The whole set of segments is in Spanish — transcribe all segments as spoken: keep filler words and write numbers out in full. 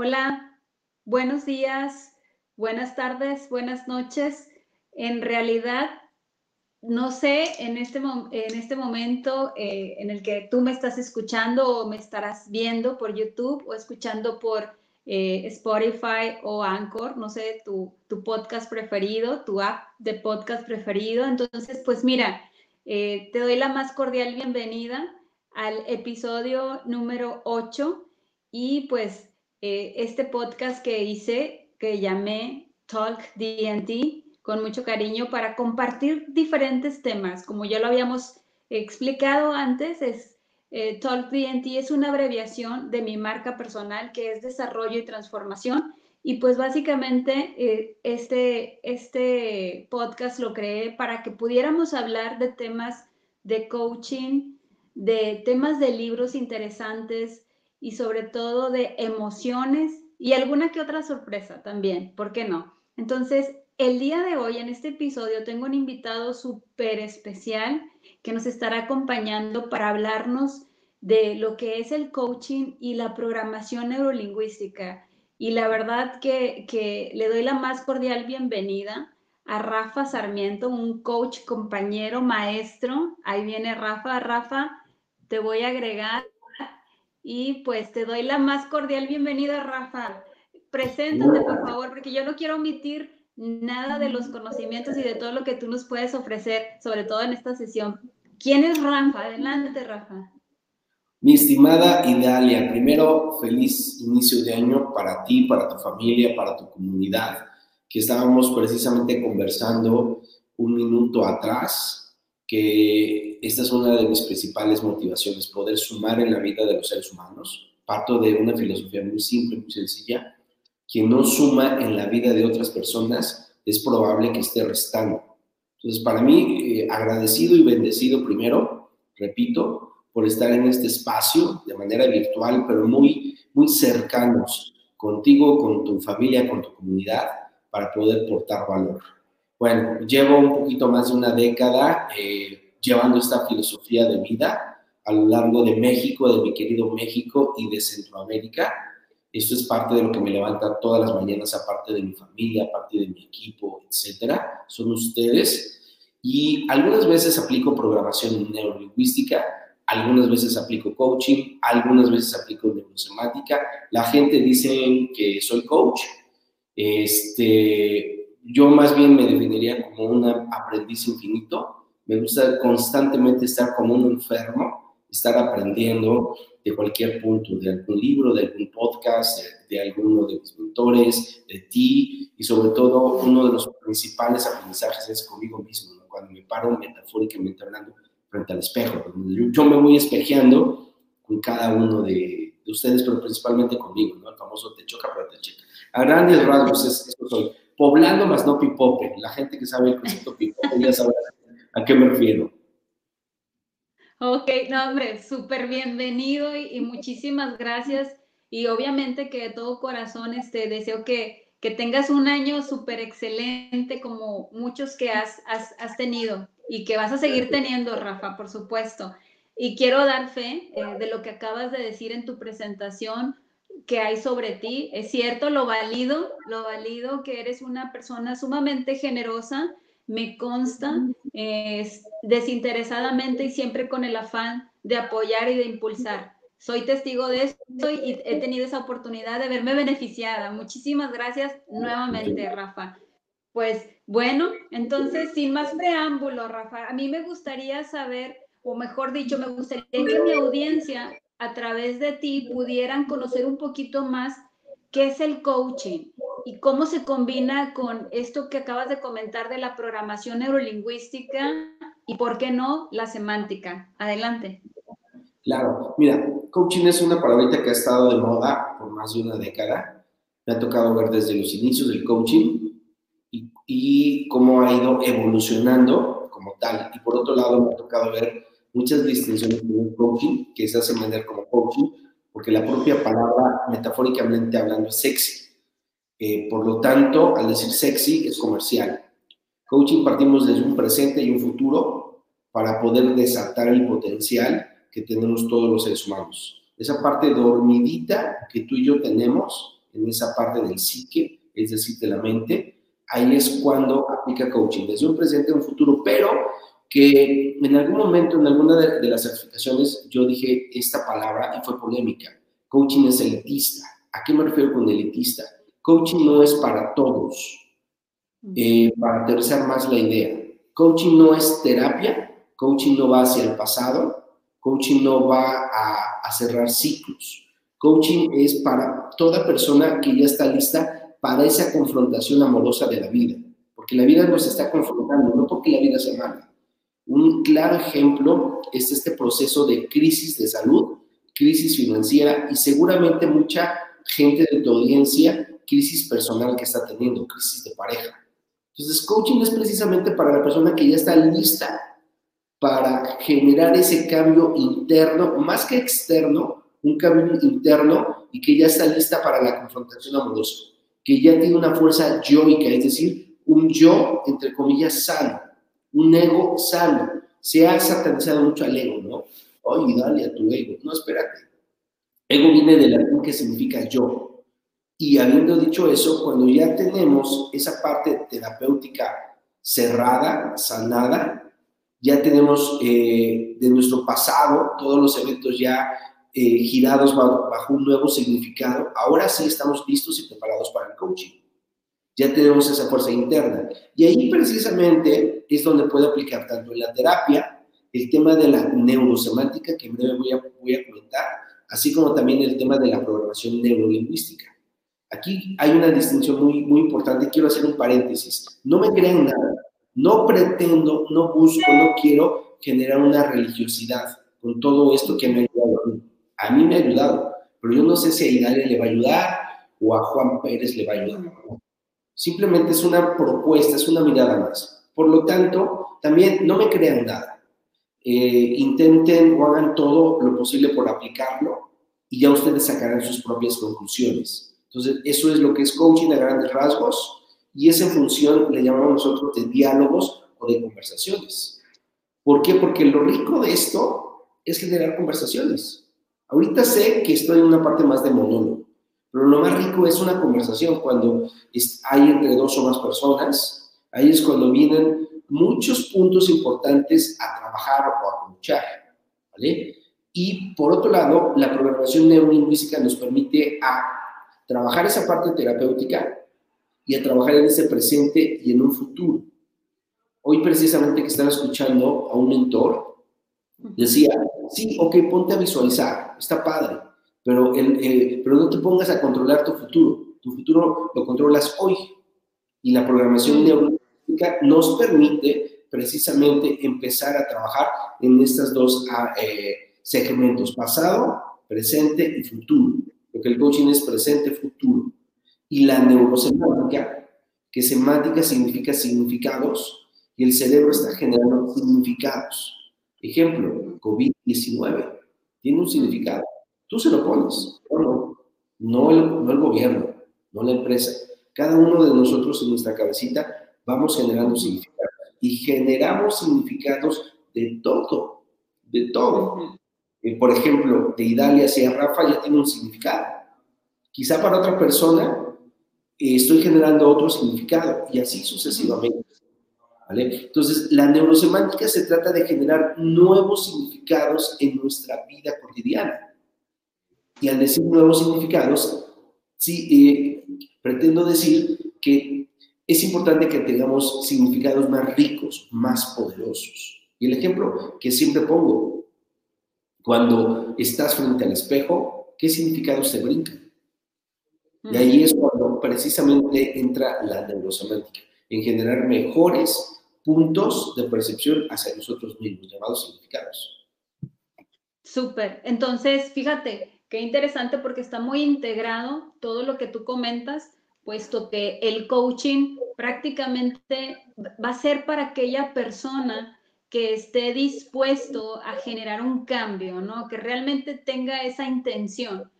Hola, buenos días, buenas tardes, buenas noches. En realidad, no sé en este, en este momento eh, en el que tú me estás escuchando o me estarás viendo por YouTube o escuchando por eh, Spotify o Anchor, no sé, tu, tu podcast preferido, tu app de podcast preferido. Entonces, pues mira, eh, te doy la más cordial bienvenida al episodio número ocho y pues eh, este podcast que hice, que llamé Talk D and T, con mucho cariño para compartir diferentes temas. Como ya lo habíamos explicado antes, es, eh, Talk D and T es una abreviación de mi marca personal que es Desarrollo y Transformación. Y pues básicamente eh, este, este podcast lo creé para que pudiéramos hablar de temas de coaching, de temas de libros interesantes y sobre todo de emociones y alguna que otra sorpresa también, ¿por qué no? Entonces, el día de hoy, en este episodio, tengo un invitado súper especial que nos estará acompañando para hablarnos de lo que es el coaching y la programación neurolingüística. Y la verdad que, que le doy la más cordial bienvenida a Rafa Sarmiento, un coach, compañero, maestro. Ahí viene Rafa. Rafa, te voy a agregar y pues te doy la más cordial bienvenida, Rafa. Preséntate, por favor, porque yo no quiero omitir nada de los conocimientos y de todo lo que tú nos puedes ofrecer, sobre todo en esta sesión. ¿Quién es Rafa? Adelante, Rafa. Mi estimada Idalia, primero, feliz inicio de año para ti, para tu familia, para tu comunidad, que estábamos precisamente conversando un minuto atrás, que esta es una de mis principales motivaciones, poder sumar en la vida de los seres humanos. Parto de una filosofía muy simple, muy sencilla. Quien no suma en la vida de otras personas es probable que esté restando. Entonces, para mí, eh, agradecido y bendecido primero, repito, por estar en este espacio de manera virtual, pero muy, muy cercanos contigo, con tu familia, con tu comunidad, para poder aportar valor. Bueno, llevo un poquito más de una década eh, llevando esta filosofía de vida a lo largo de México, de mi querido México y de Centroamérica. Esto es parte de lo que me levanta todas las mañanas, aparte de mi familia, aparte de mi equipo, etcétera. Son ustedes. Y algunas veces aplico programación neurolingüística, algunas veces aplico coaching, algunas veces aplico neurosemática. La gente dice que soy coach. Este, yo más bien me definiría como un aprendiz infinito. Me gusta constantemente estar como un enfermo, estar aprendiendo de cualquier punto, de algún libro, de algún podcast, de, de alguno de mis mentores, de ti, y sobre todo uno de los principales aprendizajes es conmigo mismo, ¿no? Cuando me paro metafóricamente hablando frente al espejo, yo, yo me voy espejeando con cada uno de, de ustedes, pero principalmente conmigo, ¿no? El famoso te choca, pero te checa. A grandes rasgos, es, eso soy poblando más no pipope. La gente que sabe el concepto pipope ya sabe a qué me refiero. Ok, no, hombre, súper bienvenido y, y muchísimas gracias. Y obviamente que de todo corazón este, deseo que, que tengas un año súper excelente como muchos que has, has, has tenido y que vas a seguir teniendo, Rafa, por supuesto. Y quiero dar fe eh, de lo que acabas de decir en tu presentación que hay sobre ti. Es cierto, lo valido, lo valido que eres una persona sumamente generosa, me consta, eh, desinteresadamente y siempre con el afán de apoyar y de impulsar. Soy testigo de esto y he tenido esa oportunidad de verme beneficiada. Muchísimas gracias nuevamente, Rafa. Pues bueno, entonces, sin más preámbulo, Rafa, a mí me gustaría saber, o mejor dicho, me gustaría que mi audiencia, a través de ti, pudieran conocer un poquito más qué es el coaching y cómo se combina con esto que acabas de comentar de la programación neurolingüística y, ¿por qué no?, la semántica. Adelante. Claro. Mira, coaching es una palabrita que ha estado de moda por más de una década. Me ha tocado ver desde los inicios del coaching y, y cómo ha ido evolucionando como tal. Y por otro lado, me ha tocado ver muchas distinciones del coaching que se hacen vender como coaching, porque la propia palabra, metafóricamente hablando, es sexy. Eh, por lo tanto, al decir sexy, es comercial. Coaching partimos desde un presente y un futuro para poder desatar el potencial que tenemos todos los seres humanos. Esa parte dormidita que tú y yo tenemos en esa parte del psique, es decir, de la mente, ahí es cuando aplica coaching, desde un presente a un futuro, pero que en algún momento, en alguna de, de las certificaciones, yo dije esta palabra y fue polémica. Coaching es elitista. ¿A qué me refiero con elitista? Coaching no es para todos, eh, para aterrizar más la idea. Coaching no es terapia, coaching no va hacia el pasado, coaching no va a, a cerrar ciclos. Coaching es para toda persona que ya está lista para esa confrontación amorosa de la vida, porque la vida nos está confrontando, no porque la vida sea mala. Un claro ejemplo es este proceso de crisis de salud, crisis financiera y seguramente mucha gente de tu audiencia, crisis personal que está teniendo, crisis de pareja. Entonces, coaching es precisamente para la persona que ya está lista para generar ese cambio interno, más que externo, un cambio interno y que ya está lista para la confrontación amorosa, que ya tiene una fuerza yoica, es decir, un yo, entre comillas, sano, un ego sano. Se ha satanizado mucho al ego, ¿no? Oye, dale a tu ego. No, espérate. Ego viene del latín que significa yo. Y habiendo dicho eso, cuando ya tenemos esa parte terapéutica cerrada, sanada, ya tenemos eh, de nuestro pasado todos los eventos ya eh, girados bajo, bajo un nuevo significado, ahora sí estamos listos y preparados para el coaching. Ya tenemos esa fuerza interna. Y ahí precisamente es donde puedo aplicar tanto en la terapia el tema de la neurosemántica, que en breve voy a, voy a comentar, así como también el tema de la programación neurolingüística. Aquí hay una distinción muy, muy importante, quiero hacer un paréntesis. No me crean nada, no pretendo, no busco, no quiero generar una religiosidad con todo esto que me ha ayudado a mí. A mí me ha ayudado, pero yo no sé si a Idalia le va a ayudar o a Juan Pérez le va a ayudar. Simplemente es una propuesta, es una mirada más. Por lo tanto, también no me crean nada. Eh, intenten o hagan todo lo posible por aplicarlo y ya ustedes sacarán sus propias conclusiones. Entonces, eso es lo que es coaching a grandes rasgos y esa función le llamamos nosotros de diálogos o de conversaciones. ¿Por qué? Porque lo rico de esto es generar conversaciones. Ahorita sé que estoy en una parte más de monólogo, pero lo más rico es una conversación cuando hay entre dos o más personas. Ahí es cuando vienen muchos puntos importantes a trabajar o a escuchar, ¿vale? Y por otro lado, la programación neurolingüística nos permite a trabajar esa parte terapéutica y a trabajar en ese presente y en un futuro. Hoy precisamente que estaba escuchando a un mentor, decía, sí, ok, ponte a visualizar, está padre, pero, el, el, pero no te pongas a controlar tu futuro, tu futuro lo controlas hoy. Y la programación neurolingüística nos permite precisamente empezar a trabajar en estos dos eh, segmentos, pasado, presente y futuro, porque el coaching es presente, futuro. Y la neurosemántica, que semántica significa significados, y el cerebro está generando significados. Ejemplo, COVID diecinueve, tiene un significado, tú se lo pones, no, no, el, no el gobierno, no la empresa, cada uno de nosotros en nuestra cabecita vamos generando significados y generamos significados de todo, de todo. Eh, por ejemplo, de Idalia hacia Rafa ya tiene un significado. Quizá para otra persona eh, estoy generando otro significado y así sucesivamente. ¿Vale? Entonces, la neurosemántica se trata de generar nuevos significados en nuestra vida cotidiana. Y al decir nuevos significados, sí, eh, pretendo decir que es importante que tengamos significados más ricos, más poderosos. Y el ejemplo que siempre pongo, cuando estás frente al espejo, ¿qué significados te brincan? Y ahí es cuando precisamente entra la neurosemántica, en generar mejores puntos de percepción hacia nosotros mismos, llamados significados. Súper. Entonces, fíjate, qué interesante porque está muy integrado todo lo que tú comentas, puesto que el coaching prácticamente va a ser para aquella persona que esté dispuesto a generar un cambio, ¿no? Que realmente tenga esa intención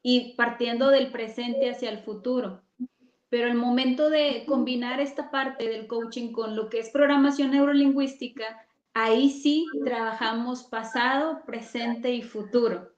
y partiendo del presente hacia el futuro. Pero el momento de combinar esta parte del coaching con lo que es programación neurolingüística, ahí sí trabajamos pasado, presente y futuro.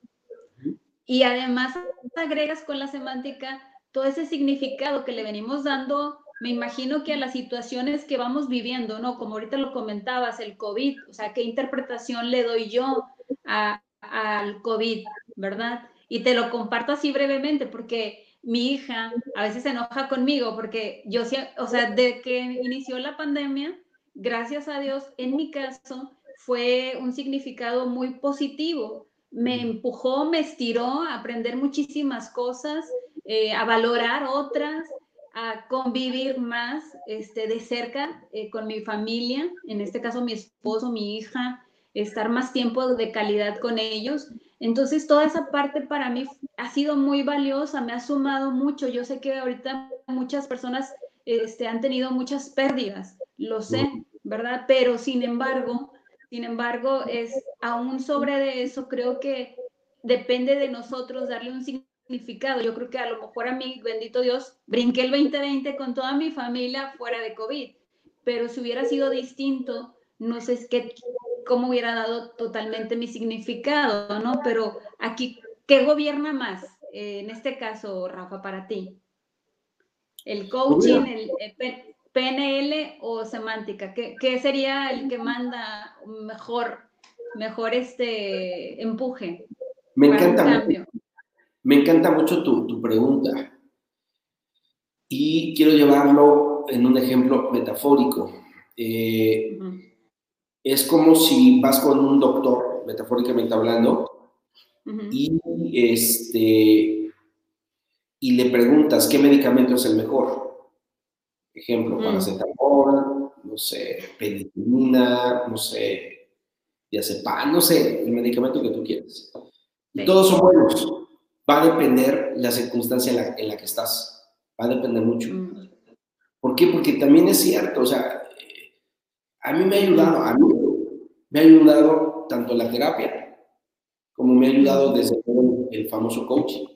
Y además agregas con la semántica todo ese significado que le venimos dando, me imagino que a las situaciones que vamos viviendo, ¿no? Como ahorita lo comentabas, el COVID, o sea, ¿qué interpretación le doy yo a, al COVID, verdad? Y te lo comparto así brevemente porque mi hija a veces se enoja conmigo porque yo, o sea, de que inició la pandemia, gracias a Dios, en mi caso, fue un significado muy positivo. Me empujó, me estiró a aprender muchísimas cosas, eh, a valorar otras, a convivir más este, de cerca eh, con mi familia, en este caso mi esposo, mi hija, estar más tiempo de calidad con ellos. Entonces, toda esa parte para mí ha sido muy valiosa, me ha sumado mucho. Yo sé que ahorita muchas personas este, han tenido muchas pérdidas, lo sé, ¿verdad? Pero, sin embargo, sin embargo, es, aún sobre de eso, creo que depende de nosotros darle un significado. Yo creo que a lo mejor a mí, bendito Dios, brinqué el veinte veinte con toda mi familia fuera de COVID, pero si hubiera sido distinto, no sé qué... cómo hubiera dado totalmente mi significado, ¿no? Pero aquí, ¿qué gobierna más? Eh, en este caso, Rafa, para ti. ¿El coaching, el, el P N L o semántica? ¿Qué, qué sería el que manda mejor, mejor este empuje? Me encanta, mucho, me encanta mucho tu, tu pregunta. Y quiero llevarlo en un ejemplo metafórico. Eh, uh-huh. Es como si vas con un doctor, metafóricamente hablando, uh-huh. y, este, y le preguntas qué medicamento es el mejor. Ejemplo, uh-huh. paracetamol, no sé, penicilina, no sé, diazepam, no sé, el medicamento que tú quieres. Y todos son buenos. Va a depender la circunstancia en la, en la que estás. Va a depender mucho. Uh-huh. ¿Por qué? Porque también es cierto, o sea, a mí me ha ayudado, a mí me ha ayudado tanto la terapia, como me ha ayudado desde el famoso coaching,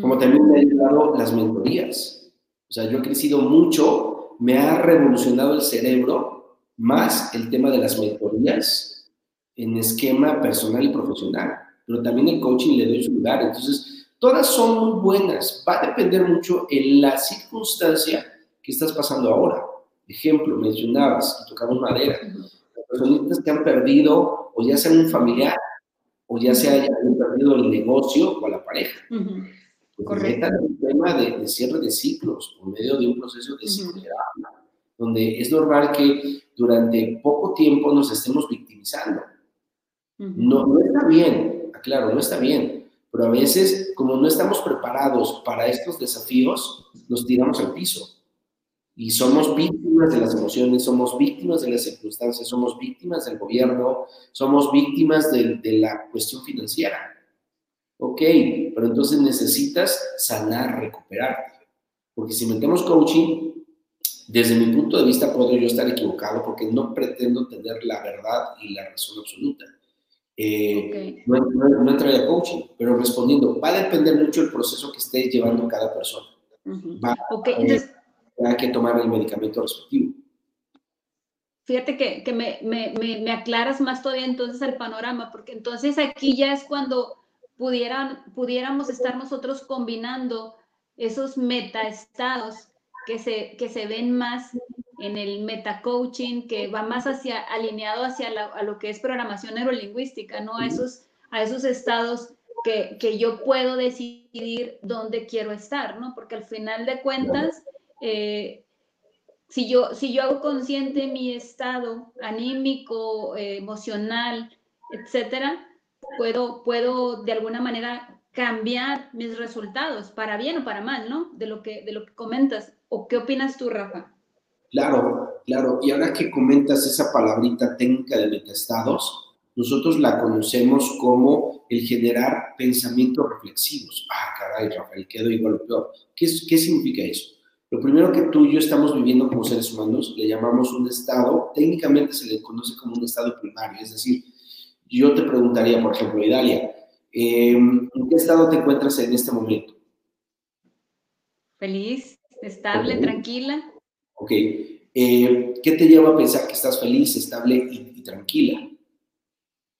como también me ha ayudado las mentorías. O sea, yo he crecido mucho, me ha revolucionado el cerebro, más el tema de las mentorías en esquema personal y profesional, pero también el coaching le doy su lugar. Entonces, todas son muy buenas, va a depender mucho en la circunstancia que estás pasando ahora. Ejemplo, mencionabas, tocamos madera, las personitas que han perdido, o ya sea un familiar, o ya se hayan perdido el negocio o la pareja. Uh-huh. Correcto. El tema de, de cierre de ciclos, por medio de un proceso de psicoterapia, uh-huh. donde es normal que durante poco tiempo nos estemos victimizando. Uh-huh. No, no está bien, aclaro, no está bien, pero a veces, como no estamos preparados para estos desafíos, nos tiramos al piso. Y somos víctimas de las emociones, somos víctimas de las circunstancias, somos víctimas del gobierno, somos víctimas de, de la cuestión financiera. Ok, pero entonces necesitas sanar, recuperarte. Porque si metemos coaching, desde mi punto de vista puedo yo estar equivocado porque no pretendo tener la verdad y la razón absoluta. Eh, okay. No, no, no entraría a coaching, pero respondiendo, va a depender mucho el proceso que esté llevando cada persona. Uh-huh. Va okay, a entonces... hay que tomar el medicamento respectivo. Fíjate que, que me, me, me, me aclaras más todavía entonces el panorama, porque entonces aquí ya es cuando pudieran, pudiéramos estar nosotros combinando esos metaestados que se, que se ven más en el metacoaching, que va más hacia, alineado hacia la, a lo que es programación neurolingüística, ¿no? A esos, a esos estados que, que yo puedo decidir dónde quiero estar, ¿no? Porque al final de cuentas... Eh, si, yo, si yo hago consciente mi estado anímico, eh, emocional, etcétera, puedo, puedo de alguna manera cambiar mis resultados, para bien o para mal, ¿no? De lo que, de lo que comentas. ¿O qué opinas tú, Rafa? Claro, claro. Y ahora que comentas esa palabrita técnica de metaestados, nosotros la conocemos como el generar pensamientos reflexivos. Ah, caray, Rafael, quedo igual o peor. ¿Qué, qué significa eso? Lo primero que tú y yo estamos viviendo como seres humanos, le llamamos un estado, técnicamente se le conoce como un estado primario, es decir, yo te preguntaría, por ejemplo, Idalia, eh, ¿en qué estado te encuentras en este momento? Feliz, estable, okay. Tranquila. Ok, eh, ¿qué te lleva a pensar que estás feliz, estable y, y tranquila?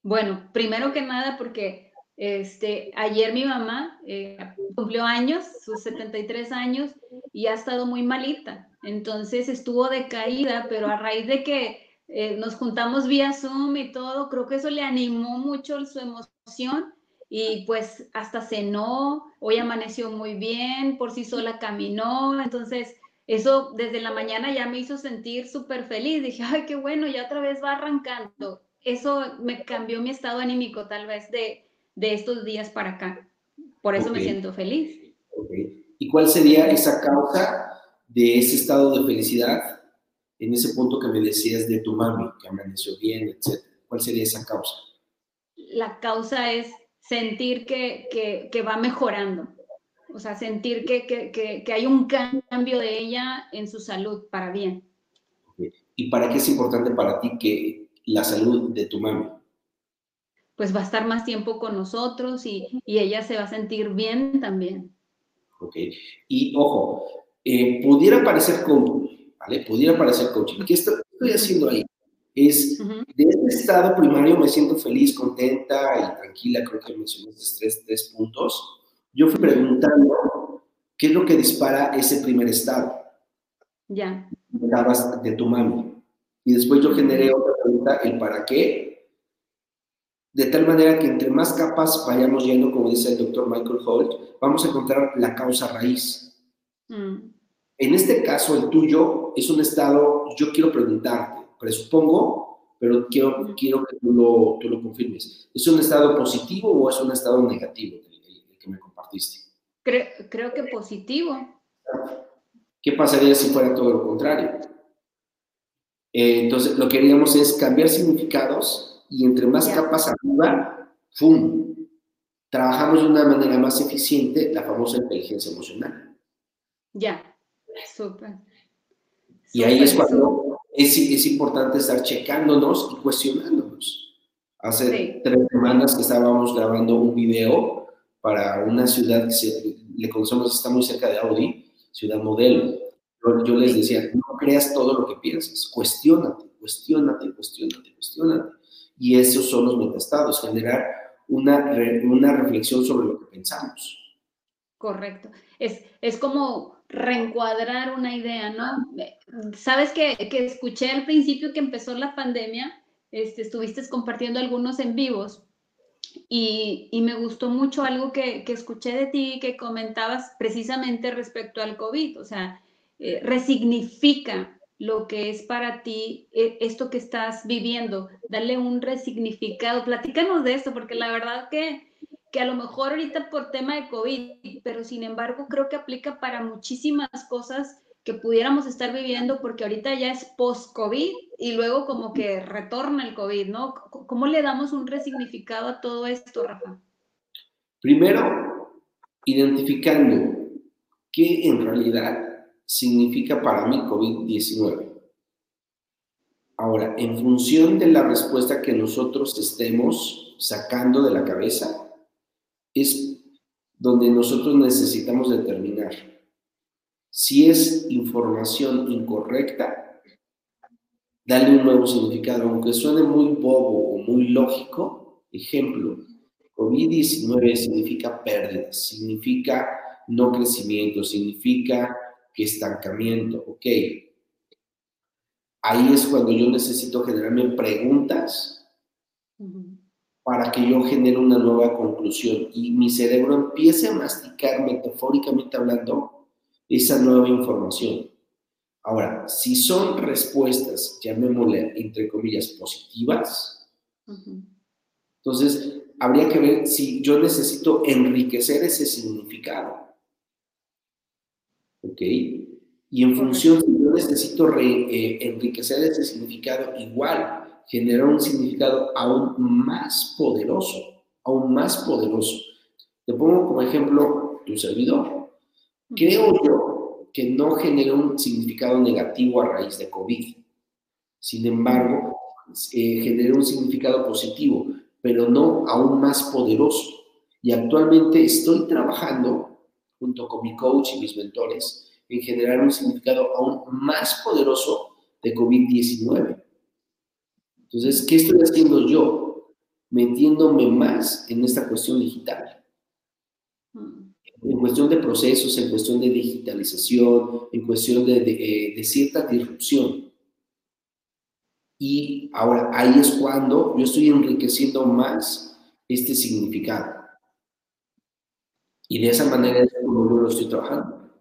Bueno, primero que nada porque Este, ayer mi mamá eh, cumplió años, sus setenta y tres años, y ha estado muy malita. Entonces estuvo decaída, pero a raíz de que eh, nos juntamos vía Zoom y todo, creo que eso le animó mucho su emoción y pues hasta cenó, hoy amaneció muy bien, por sí sola caminó. Entonces eso desde la mañana ya me hizo sentir súper feliz. Dije, ay, qué bueno, ya otra vez va arrancando. Eso me cambió mi estado anímico tal vez de... de estos días para acá. Por eso okay. me siento feliz. Okay. ¿Y cuál sería esa causa de ese estado de felicidad en ese punto que me decías de tu mami, que amaneció bien, etcétera? ¿Cuál sería esa causa? La causa es sentir que, que, que va mejorando. O sea, sentir que, que, que, que hay un cambio de ella en su salud para bien. Okay. ¿Y para qué es importante para ti que la salud de tu mami? Pues va a estar más tiempo con nosotros y, y ella se va a sentir bien también. Ok. Y ojo, eh, pudiera parecer coaching, ¿vale? Pudiera parecer coaching. ¿Qué estoy haciendo ahí? Es, uh-huh. de este estado primario me siento feliz, contenta y tranquila. Creo que mencionaste tres, tres puntos. Yo fui preguntando qué es lo que dispara ese primer estado. Ya. Hablabas de tu mami. Y después yo generé otra pregunta, el para qué. De tal manera que entre más capas vayamos yendo, como dice el doctor Michael Holt, vamos a encontrar la causa raíz. Mm. En este caso, el tuyo es un estado, yo quiero preguntarte, presupongo, pero quiero, mm. quiero que tú lo, tú lo confirmes. ¿Es un estado positivo o es un estado negativo el, el que me compartiste? Creo, creo que positivo. ¿Qué pasaría si fuera todo lo contrario? Eh, entonces, lo que haríamos es cambiar significados. Y entre más yeah. capas arriba, ¡fum! Trabajamos de una manera más eficiente la famosa inteligencia emocional. Ya, yeah. súper. Y super, ahí es cuando es, es importante estar checándonos y cuestionándonos. Hace sí. tres semanas que estábamos grabando un video para una ciudad que se, le conocemos, está muy cerca de Audi, Ciudad Modelo. Yo, yo les decía, no creas todo lo que piensas, cuestiónate, cuestiónate, cuestiónate, cuestiónate. Y esos son los metaestados, generar una, una reflexión sobre lo que pensamos. Correcto. Es, es como reencuadrar una idea, ¿no? Sabes que, que escuché al principio que empezó la pandemia, este, estuviste compartiendo algunos en vivos y, y me gustó mucho algo que, que escuché de ti, que comentabas precisamente respecto al COVID. O sea, eh, resignifica lo que es para ti esto que estás viviendo, darle un resignificado. Platícanos de esto, porque la verdad que, que a lo mejor ahorita por tema de COVID, pero sin embargo creo que aplica para muchísimas cosas que pudiéramos estar viviendo, porque ahorita ya es post-COVID y luego como que retorna el COVID, ¿no? ¿Cómo le damos un resignificado a todo esto, Rafa? Primero, identificando qué en realidad significa para mí COVID diecinueve. Ahora, en función de la respuesta que nosotros estemos sacando de la cabeza, es donde nosotros necesitamos determinar si es información incorrecta, darle un nuevo significado, aunque suene muy bobo o muy lógico. Ejemplo, COVID diecinueve significa pérdida, significa no crecimiento, significa que estancamiento, ok. Ahí es cuando yo necesito generarme preguntas uh-huh. para que yo genere una nueva conclusión y mi cerebro empiece a masticar, metafóricamente hablando, esa nueva información. Ahora, si son respuestas, llamémosle, entre comillas, positivas, uh-huh. entonces habría que ver si yo necesito enriquecer ese significado. ¿Ok? Y en función, si yo necesito re, eh, enriquecer ese significado, igual, generar un significado aún más poderoso, aún más poderoso. Te pongo como ejemplo tu servidor. Creo yo que no generó un significado negativo a raíz de COVID. Sin embargo, eh, generó un significado positivo, pero no aún más poderoso. Y actualmente estoy trabajando junto con mi coach y mis mentores, en generar un significado aún más poderoso de COVID diecinueve. Entonces, ¿qué estoy haciendo yo? metiéndome más en esta cuestión digital. Mm. En cuestión de procesos, en cuestión de digitalización, en cuestión de, de, de cierta disrupción. Y ahora, ahí es cuando yo estoy enriqueciendo más este significado. Y de esa manera es como yo lo estoy trabajando.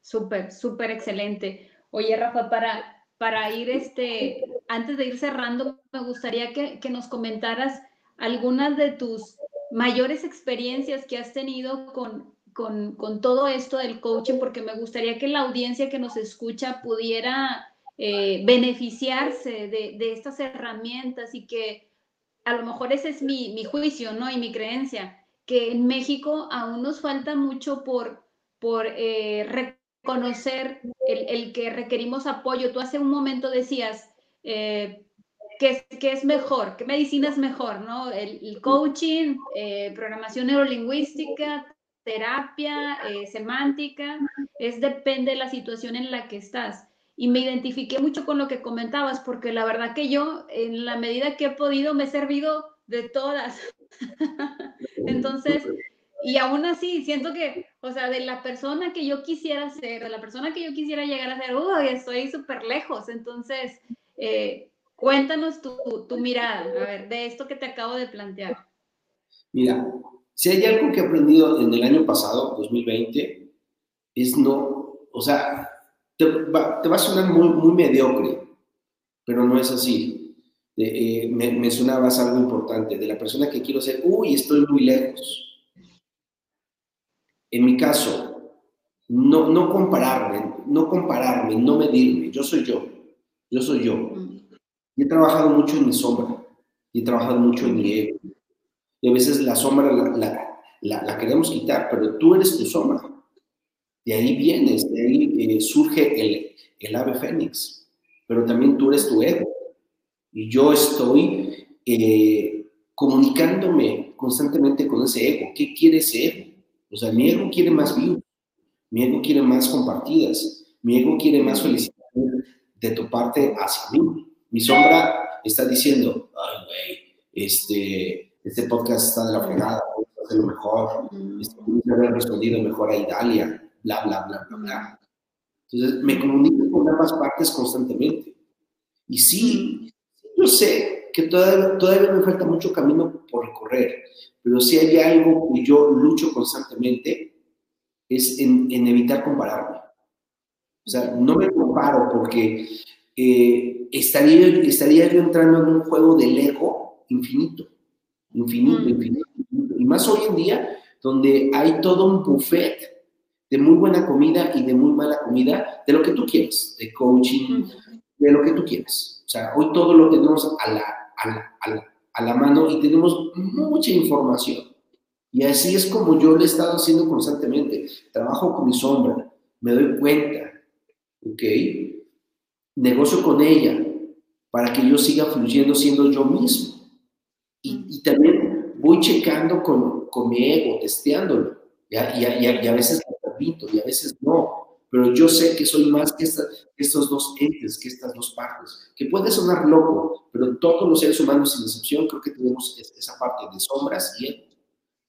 Súper, súper excelente. Oye, Rafa, para, para ir, este, antes de ir cerrando, me gustaría que, que nos comentaras algunas de tus mayores experiencias que has tenido con, con, con todo esto del coaching, porque me gustaría que la audiencia que nos escucha pudiera eh, beneficiarse de, de estas herramientas y que a lo mejor ese es mi, mi juicio, ¿no? Y mi creencia, que en México aún nos falta mucho por, por eh, reconocer el, el que requerimos apoyo. Tú hace un momento decías eh, que, que es mejor, que medicina es mejor, ¿no? El, el coaching, eh, programación neurolingüística, terapia, eh, semántica, es depende de la situación en la que estás. Y me identifiqué mucho con lo que comentabas, porque la verdad que yo, en la medida que he podido, me he servido de todas. Entonces, y aún así siento que, o sea, de la persona que yo quisiera ser, de la persona que yo quisiera llegar a ser, uy, estoy súper lejos. Entonces, eh, cuéntanos tu, tu mirada, a ver, de esto que te acabo de plantear. Mira, si hay algo que he aprendido en el año pasado, dos mil veinte, es no, o sea, te va, te va a sonar muy, muy mediocre, pero no es así. De, eh, me, me mencionabas algo importante, de la persona que quiero ser, uy, estoy muy lejos. En mi caso, no, no compararme, no compararme, no medirme, yo soy yo, yo soy yo. Y he trabajado mucho en mi sombra, y he trabajado mucho en mi ego. Y a veces la sombra la, la, la, la queremos quitar, pero tú eres tu sombra. De ahí vienes, de ahí eh, surge el, el ave fénix, pero también tú eres tu ego. Y yo estoy eh, comunicándome constantemente con ese ego. ¿Qué quiere ese ego? O sea, mi ego quiere más views, mi ego quiere más compartidas, mi ego quiere más felicidad de tu parte hacia mí. Mi sombra está diciendo, ay, güey, este, este podcast está de la fregada, vamos a hacerlo mejor, no haber respondido mejor a Idalia, bla, bla, bla, bla, bla. Entonces, me comunico con ambas partes constantemente. Y sí, yo sé que todavía, todavía me falta mucho camino por recorrer, pero si hay algo que yo lucho constantemente es en, en evitar compararme. O sea, no me comparo porque eh, estaría, estaría yo entrando en un juego del ego infinito, infinito, infinito, infinito. Y más hoy en día, donde hay todo un buffet de muy buena comida y de muy mala comida, de lo que tú quieres, de coaching, de lo que tú quieres. O sea, hoy todo lo tenemos a la, a, la, a, la, a la mano y tenemos mucha información. Y así es como yo lo he estado haciendo constantemente. Trabajo con mi sombra, me doy cuenta, ¿ok? Negocio con ella para que yo siga fluyendo siendo yo mismo. Y, y también voy checando con, con mi ego, testeándolo. ¿Ya? Y, a, y, a, y a veces lo repito y a veces no. Pero yo sé que soy más que, esta, que estos dos entes, que estas dos partes, que puede sonar loco, pero todos los seres humanos, sin excepción, creo que tenemos esa parte de sombras y ego.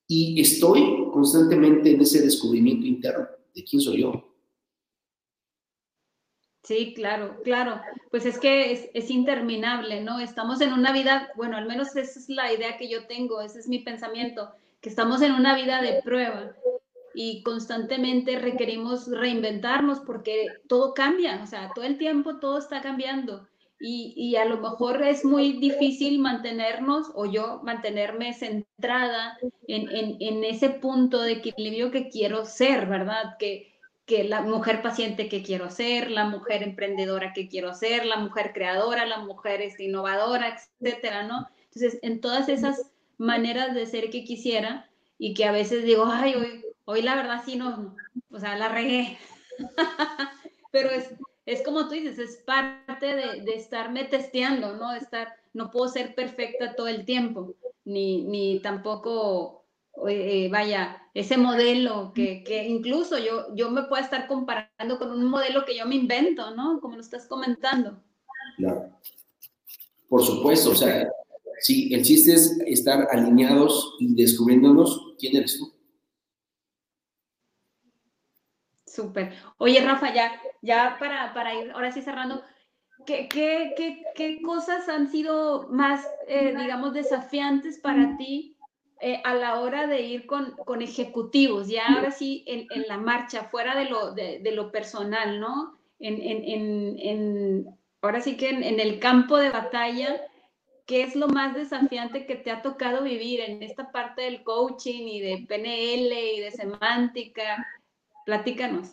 Y estoy constantemente en ese descubrimiento interno de quién soy yo. Sí, claro, claro. Pues es que es, es interminable, ¿no? Estamos en una vida, bueno, al menos esa es la idea que yo tengo, ese es mi pensamiento, que estamos en una vida de prueba. Y constantemente requerimos reinventarnos porque todo cambia, o sea, todo el tiempo todo está cambiando y, y a lo mejor es muy difícil mantenernos o yo mantenerme centrada en, en, en ese punto de equilibrio que quiero ser, ¿verdad? Que, que la mujer paciente que quiero ser, la mujer emprendedora que quiero ser, la mujer creadora, la mujer innovadora, etcétera, ¿no? Entonces, en todas esas maneras de ser que quisiera y que a veces digo, ay, hoy... Hoy la verdad sí no, o sea, la regué, pero es, es como tú dices, es parte de, de estarme testeando, ¿no? Estar, no puedo ser perfecta todo el tiempo, ni, ni tampoco, eh, vaya, ese modelo que, que incluso yo, yo me puedo estar comparando con un modelo que yo me invento, ¿no? Como lo estás comentando. Claro, por supuesto, o sea, Sí, el chiste es estar alineados y descubriéndonos quién eres tú. Súper. Oye, Rafa, ya, ya para, para ir, ahora sí cerrando, ¿qué, qué, qué, qué cosas han sido más, eh, digamos, desafiantes para ti eh, a la hora de ir con, con ejecutivos? Ya ahora sí, en, en la marcha, fuera de lo, de, de lo personal, ¿no? En, en, en, en, ahora sí que en, en el campo de batalla, ¿qué es lo más desafiante que te ha tocado vivir en esta parte del coaching y de P N L y de semántica? Platícanos.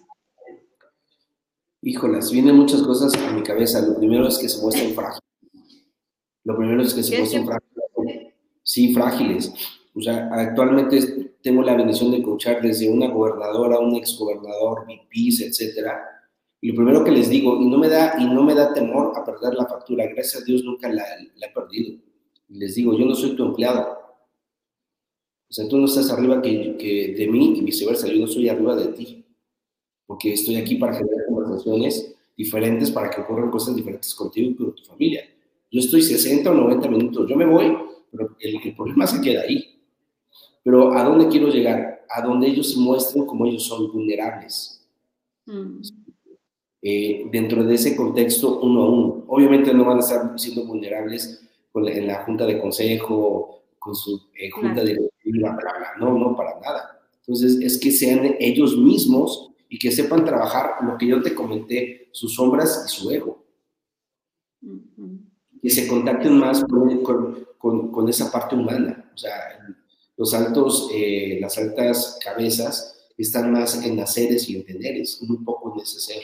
Híjolas, vienen muchas cosas a mi cabeza. Lo primero es que se muestren frágiles. Lo primero es que se muestren frágiles. Sí, frágiles. O sea, actualmente tengo la bendición de coachar desde una gobernadora, un exgobernador, V Ps, etcétera. Y lo primero que les digo, y no me da, y no me da temor a perder la factura, gracias a Dios nunca la, la he perdido. Y les digo, yo no soy tu empleado. O sea, tú no estás arriba que, que de mí y viceversa, yo no soy arriba de ti. Porque estoy aquí para generar conversaciones diferentes, para que ocurran cosas diferentes contigo y con tu familia. Yo estoy sesenta o noventa minutos, yo me voy, pero el, el problema se queda ahí. Pero ¿a dónde quiero llegar? A donde ellos muestren cómo ellos son vulnerables. Mm. Eh, dentro de ese contexto, uno a uno. Obviamente no van a estar siendo vulnerables con la, en la junta de consejo, con su eh, junta de... Bla, bla, bla. No, no, para nada. Entonces, es que sean ellos mismos y que sepan trabajar lo que yo te comenté, sus sombras y su ego. Uh-huh. Que se contacten más con, con, con, con esa parte humana. O sea, los altos, eh, las altas cabezas están más en las seres y en teneres, muy poco en ese ser.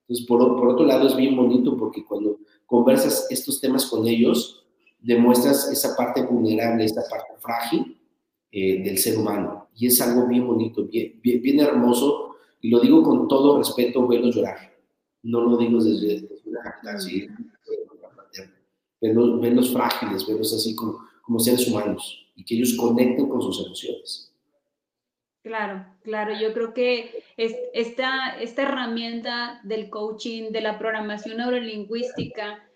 Entonces, por, por otro lado, es bien bonito porque cuando conversas estos temas con ellos, demuestras esa parte vulnerable, esa parte frágil, Eh, del ser humano, y es algo bien bonito, bien, bien, bien hermoso, y lo digo con todo respeto, verlos llorar, no lo digo desde, desde una jactancia, verlos, verlos frágiles, verlos así como, como seres humanos, y que ellos conecten con sus emociones. Claro, claro, yo creo que es, esta, esta herramienta del coaching, de la programación neurolingüística,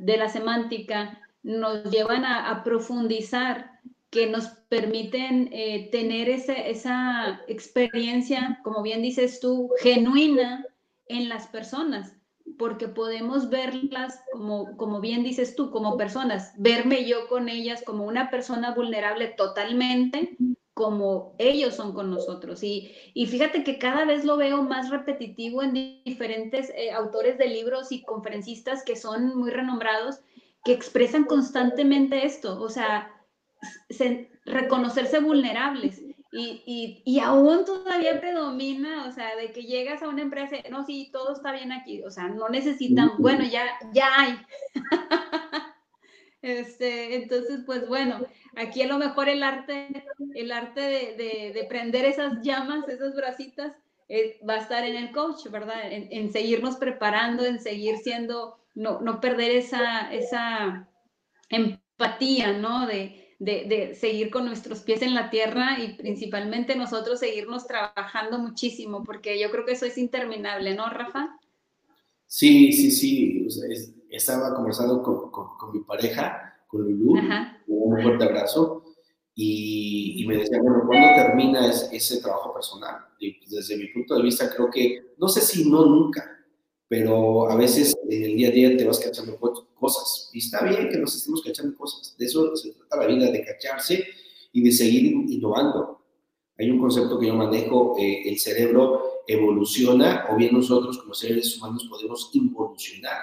de la semántica, nos llevan a, a profundizar, que nos permiten eh, tener ese, esa experiencia, como bien dices tú, genuina en las personas, porque podemos verlas, como, como bien dices tú, como personas, verme yo con ellas como una persona vulnerable totalmente, como ellos son con nosotros. Y, y fíjate que cada vez lo veo más repetitivo en diferentes eh, autores de libros y conferencistas que son muy renombrados, que expresan constantemente esto, o sea, Se, reconocerse vulnerables y, y, y aún todavía predomina, o sea, de que llegas a una empresa, no, sí, todo está bien aquí, o sea, no necesitan, bueno, ya, ya hay. este, entonces, pues bueno, aquí a lo mejor el arte, el arte de, de, de prender esas llamas, esas bracitas, eh, va a estar en el coach, ¿verdad? En, en seguirnos preparando, en seguir siendo, no, no perder esa, esa empatía, ¿no? De De, de seguir con nuestros pies en la tierra y principalmente nosotros seguirnos trabajando muchísimo, porque yo creo que eso es interminable, ¿no, Rafa? Sí, sí, sí. O sea, es, estaba conversando con, con, con mi pareja, con Lulú, un fuerte abrazo, y, y me decía, bueno, ¿cuándo termina es, ese trabajo personal? Y desde mi punto de vista creo que, no sé si no nunca, pero a veces en el día a día te vas cachando cosas. Y está bien que nos estemos cachando cosas. De eso se trata la vida, de cacharse y de seguir innovando. Hay un concepto que yo manejo, eh, el cerebro evoluciona, o bien nosotros como seres humanos podemos involucionar.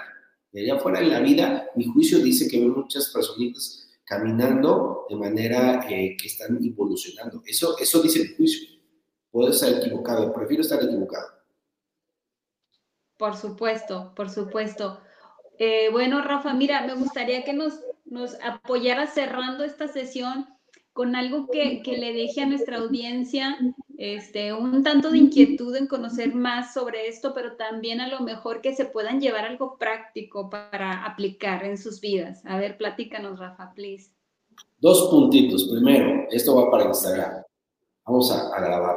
Y allá afuera en la vida, mi juicio dice que veo muchas personitas caminando de manera eh, que están involucionando. Eso, eso dice mi juicio. Puedo estar equivocado, prefiero estar equivocado. Por supuesto, por supuesto. Eh, bueno, Rafa, mira, me gustaría que nos, nos apoyaras cerrando esta sesión con algo que, que le deje a nuestra audiencia este, un tanto de inquietud en conocer más sobre esto, pero también a lo mejor que se puedan llevar algo práctico para aplicar en sus vidas. A ver, platícanos, Rafa, please. Dos puntitos. Primero, esto va para Instagram. Vamos a, a grabar.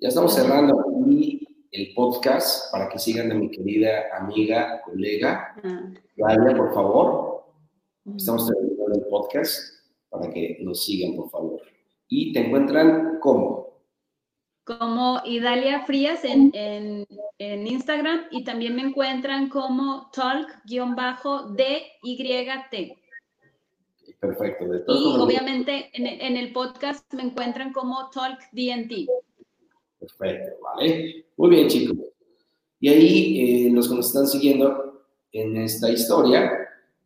Ya estamos cerrando aquí el podcast, para que sigan a mi querida amiga, colega, Idalia, por favor. Estamos terminando del podcast para que nos sigan, por favor. Y te encuentran como como Idalia Frías en, en, en Instagram, y también me encuentran como talk D y T. Perfecto. De todo, y obviamente en, en el podcast me encuentran como Talk D and T. Perfecto, vale. Muy bien, chicos. Y ahí eh, los que nos están siguiendo en esta historia,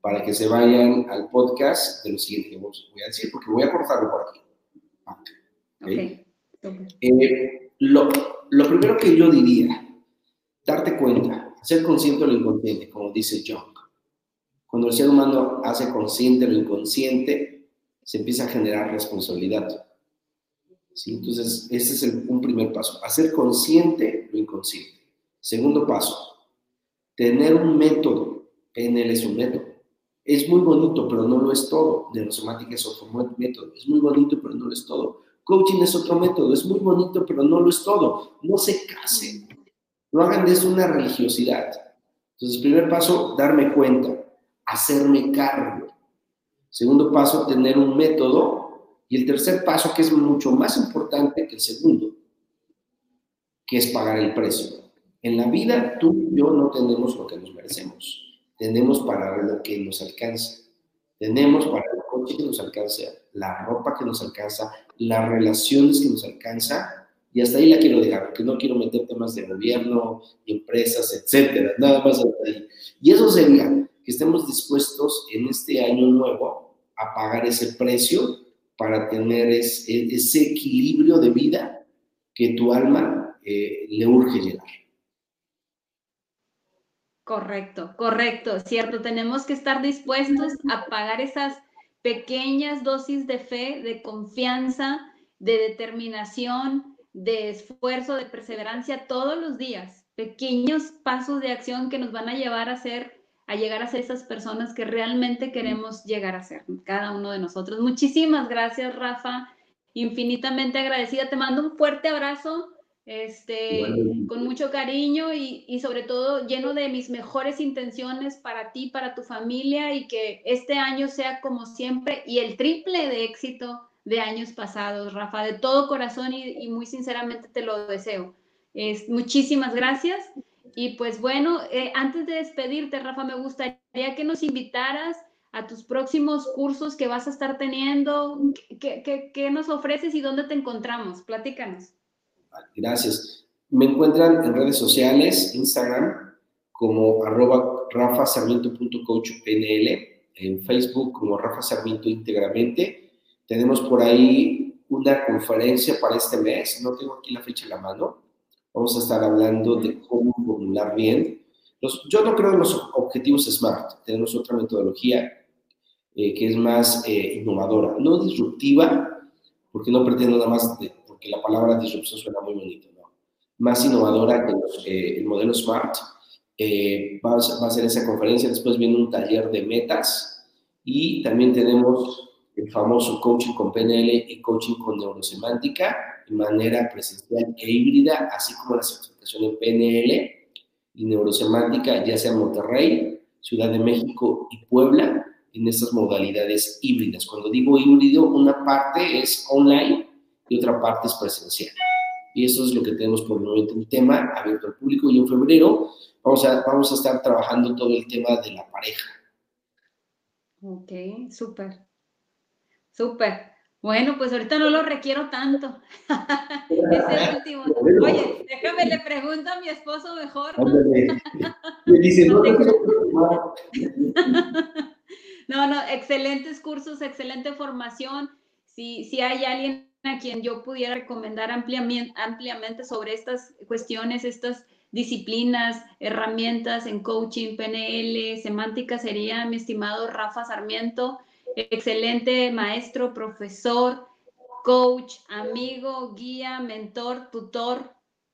para que se vayan al podcast de lo siguiente que voy a decir, porque voy a cortarlo por aquí. Okay. Okay. Eh, lo, lo primero que yo diría, darte cuenta, ser consciente de lo inconsciente, como dice Jung. Cuando el ser humano hace consciente lo inconsciente, se empieza a generar responsabilidad. ¿Sí? Entonces, ese es el, un primer paso. Hacer consciente lo inconsciente. Segundo paso, tener un método. P N L es un método. Es muy bonito, pero no lo es todo. Neurosomática es otro método. Es muy bonito, pero no lo es todo. Coaching es otro método. Es muy bonito, pero no lo es todo. No se casen. No hagan de eso una religiosidad. Entonces, primer paso, darme cuenta. Hacerme cargo. Segundo paso, tener un método. Y el tercer paso, que es mucho más importante que el segundo, que es pagar el precio. En la vida, tú y yo no tenemos lo que nos merecemos. Tenemos para lo que nos alcanza. Tenemos para el coche que nos alcanza, la ropa que nos alcanza, las relaciones que nos alcanza. Y hasta ahí la quiero dejar, porque no quiero meter temas de gobierno, empresas, etcétera. Nada más hasta ahí. Y eso sería que estemos dispuestos en este año nuevo a pagar ese precio para tener ese, ese equilibrio de vida que tu alma eh, le urge llegar. Correcto, correcto, cierto. Tenemos que estar dispuestos a pagar esas pequeñas dosis de fe, de confianza, de determinación, de esfuerzo, de perseverancia todos los días. Pequeños pasos de acción que nos van a llevar a ser a llegar a ser esas personas que realmente queremos llegar a ser, cada uno de nosotros. Muchísimas gracias, Rafa, infinitamente agradecida, te mando un fuerte abrazo, este, bueno, con mucho cariño y, y sobre todo lleno de mis mejores intenciones para ti, para tu familia, y que este año sea como siempre y el triple de éxito de años pasados, Rafa, de todo corazón y, y muy sinceramente te lo deseo. Es, muchísimas gracias. Y pues bueno, eh, antes de despedirte, Rafa, me gustaría que nos invitaras a tus próximos cursos que vas a estar teniendo. ¿Qué, qué, qué nos ofreces y dónde te encontramos? Platícanos. Gracias. Me encuentran en redes sociales, Instagram, como arroba rafa sarmiento punto coach P N L, en Facebook como Rafa Sarmiento íntegramente. Tenemos por ahí una conferencia para este mes, no tengo aquí la fecha en la mano. Vamos a estar hablando de cómo formular bien. Los, yo no creo en los objetivos SMART. Tenemos otra metodología eh, que es más eh, innovadora, no disruptiva, porque no pretendo nada más, de, porque la palabra disrupción suena muy bonito, ¿no? Más innovadora que los, eh, el modelo SMART. Eh, va, va a ser esa conferencia, después viene un taller de metas y también tenemos el famoso coaching con P N L y coaching con neurosemántica, de manera presencial e híbrida, así como la certificación en P N L y neurosemántica, ya sea en Monterrey, Ciudad de México y Puebla, en estas modalidades híbridas. Cuando digo híbrido, una parte es online y otra parte es presencial. Y eso es lo que tenemos por el momento, un tema abierto al público, y en febrero vamos a, vamos a estar trabajando todo el tema de la pareja. Ok, súper. Súper. Bueno, pues ahorita no lo requiero tanto. Es el último. Oye, déjame, le pregunto a mi esposo mejor, ¿no? Me dice, no, no, no, no, excelentes cursos, excelente formación. Si, si hay alguien a quien yo pudiera recomendar ampliamente, ampliamente sobre estas cuestiones, estas disciplinas, herramientas en coaching, P N L, semántica, sería mi estimado Rafa Sarmiento. Excelente maestro, profesor, coach, amigo, guía, mentor, tutor,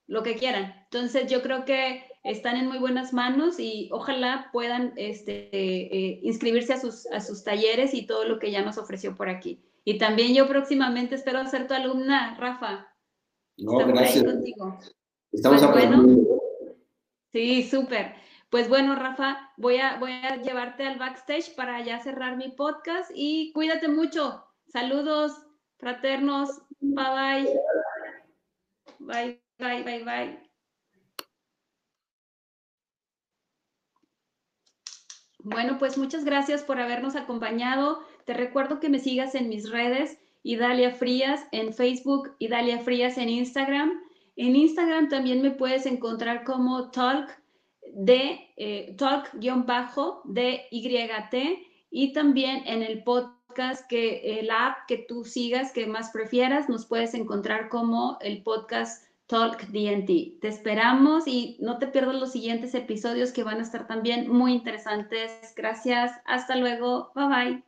lo que quieran. Entonces yo creo que están en muy buenas manos y ojalá puedan este, eh, inscribirse a sus, a sus talleres y todo lo que ya nos ofreció por aquí. Y también yo próximamente espero ser tu alumna, Rafa. No, gracias. Estamos aprendiendo. Sí, súper. Pues bueno, Rafa, voy a, voy a llevarte al backstage para ya cerrar mi podcast y cuídate mucho. Saludos fraternos. Bye, bye. Bye, bye, bye, bye. Bueno, pues muchas gracias por habernos acompañado. Te recuerdo que me sigas en mis redes, Idalia Frías en Facebook, Idalia Frías en Instagram. En Instagram también me puedes encontrar como Talk de eh, Talk-D y T, y también en el podcast, que eh, la app que tú sigas, que más prefieras, nos puedes encontrar como el podcast Talk D and T. Te esperamos y no te pierdas los siguientes episodios, que van a estar también muy interesantes. Gracias. Hasta luego. Bye, bye.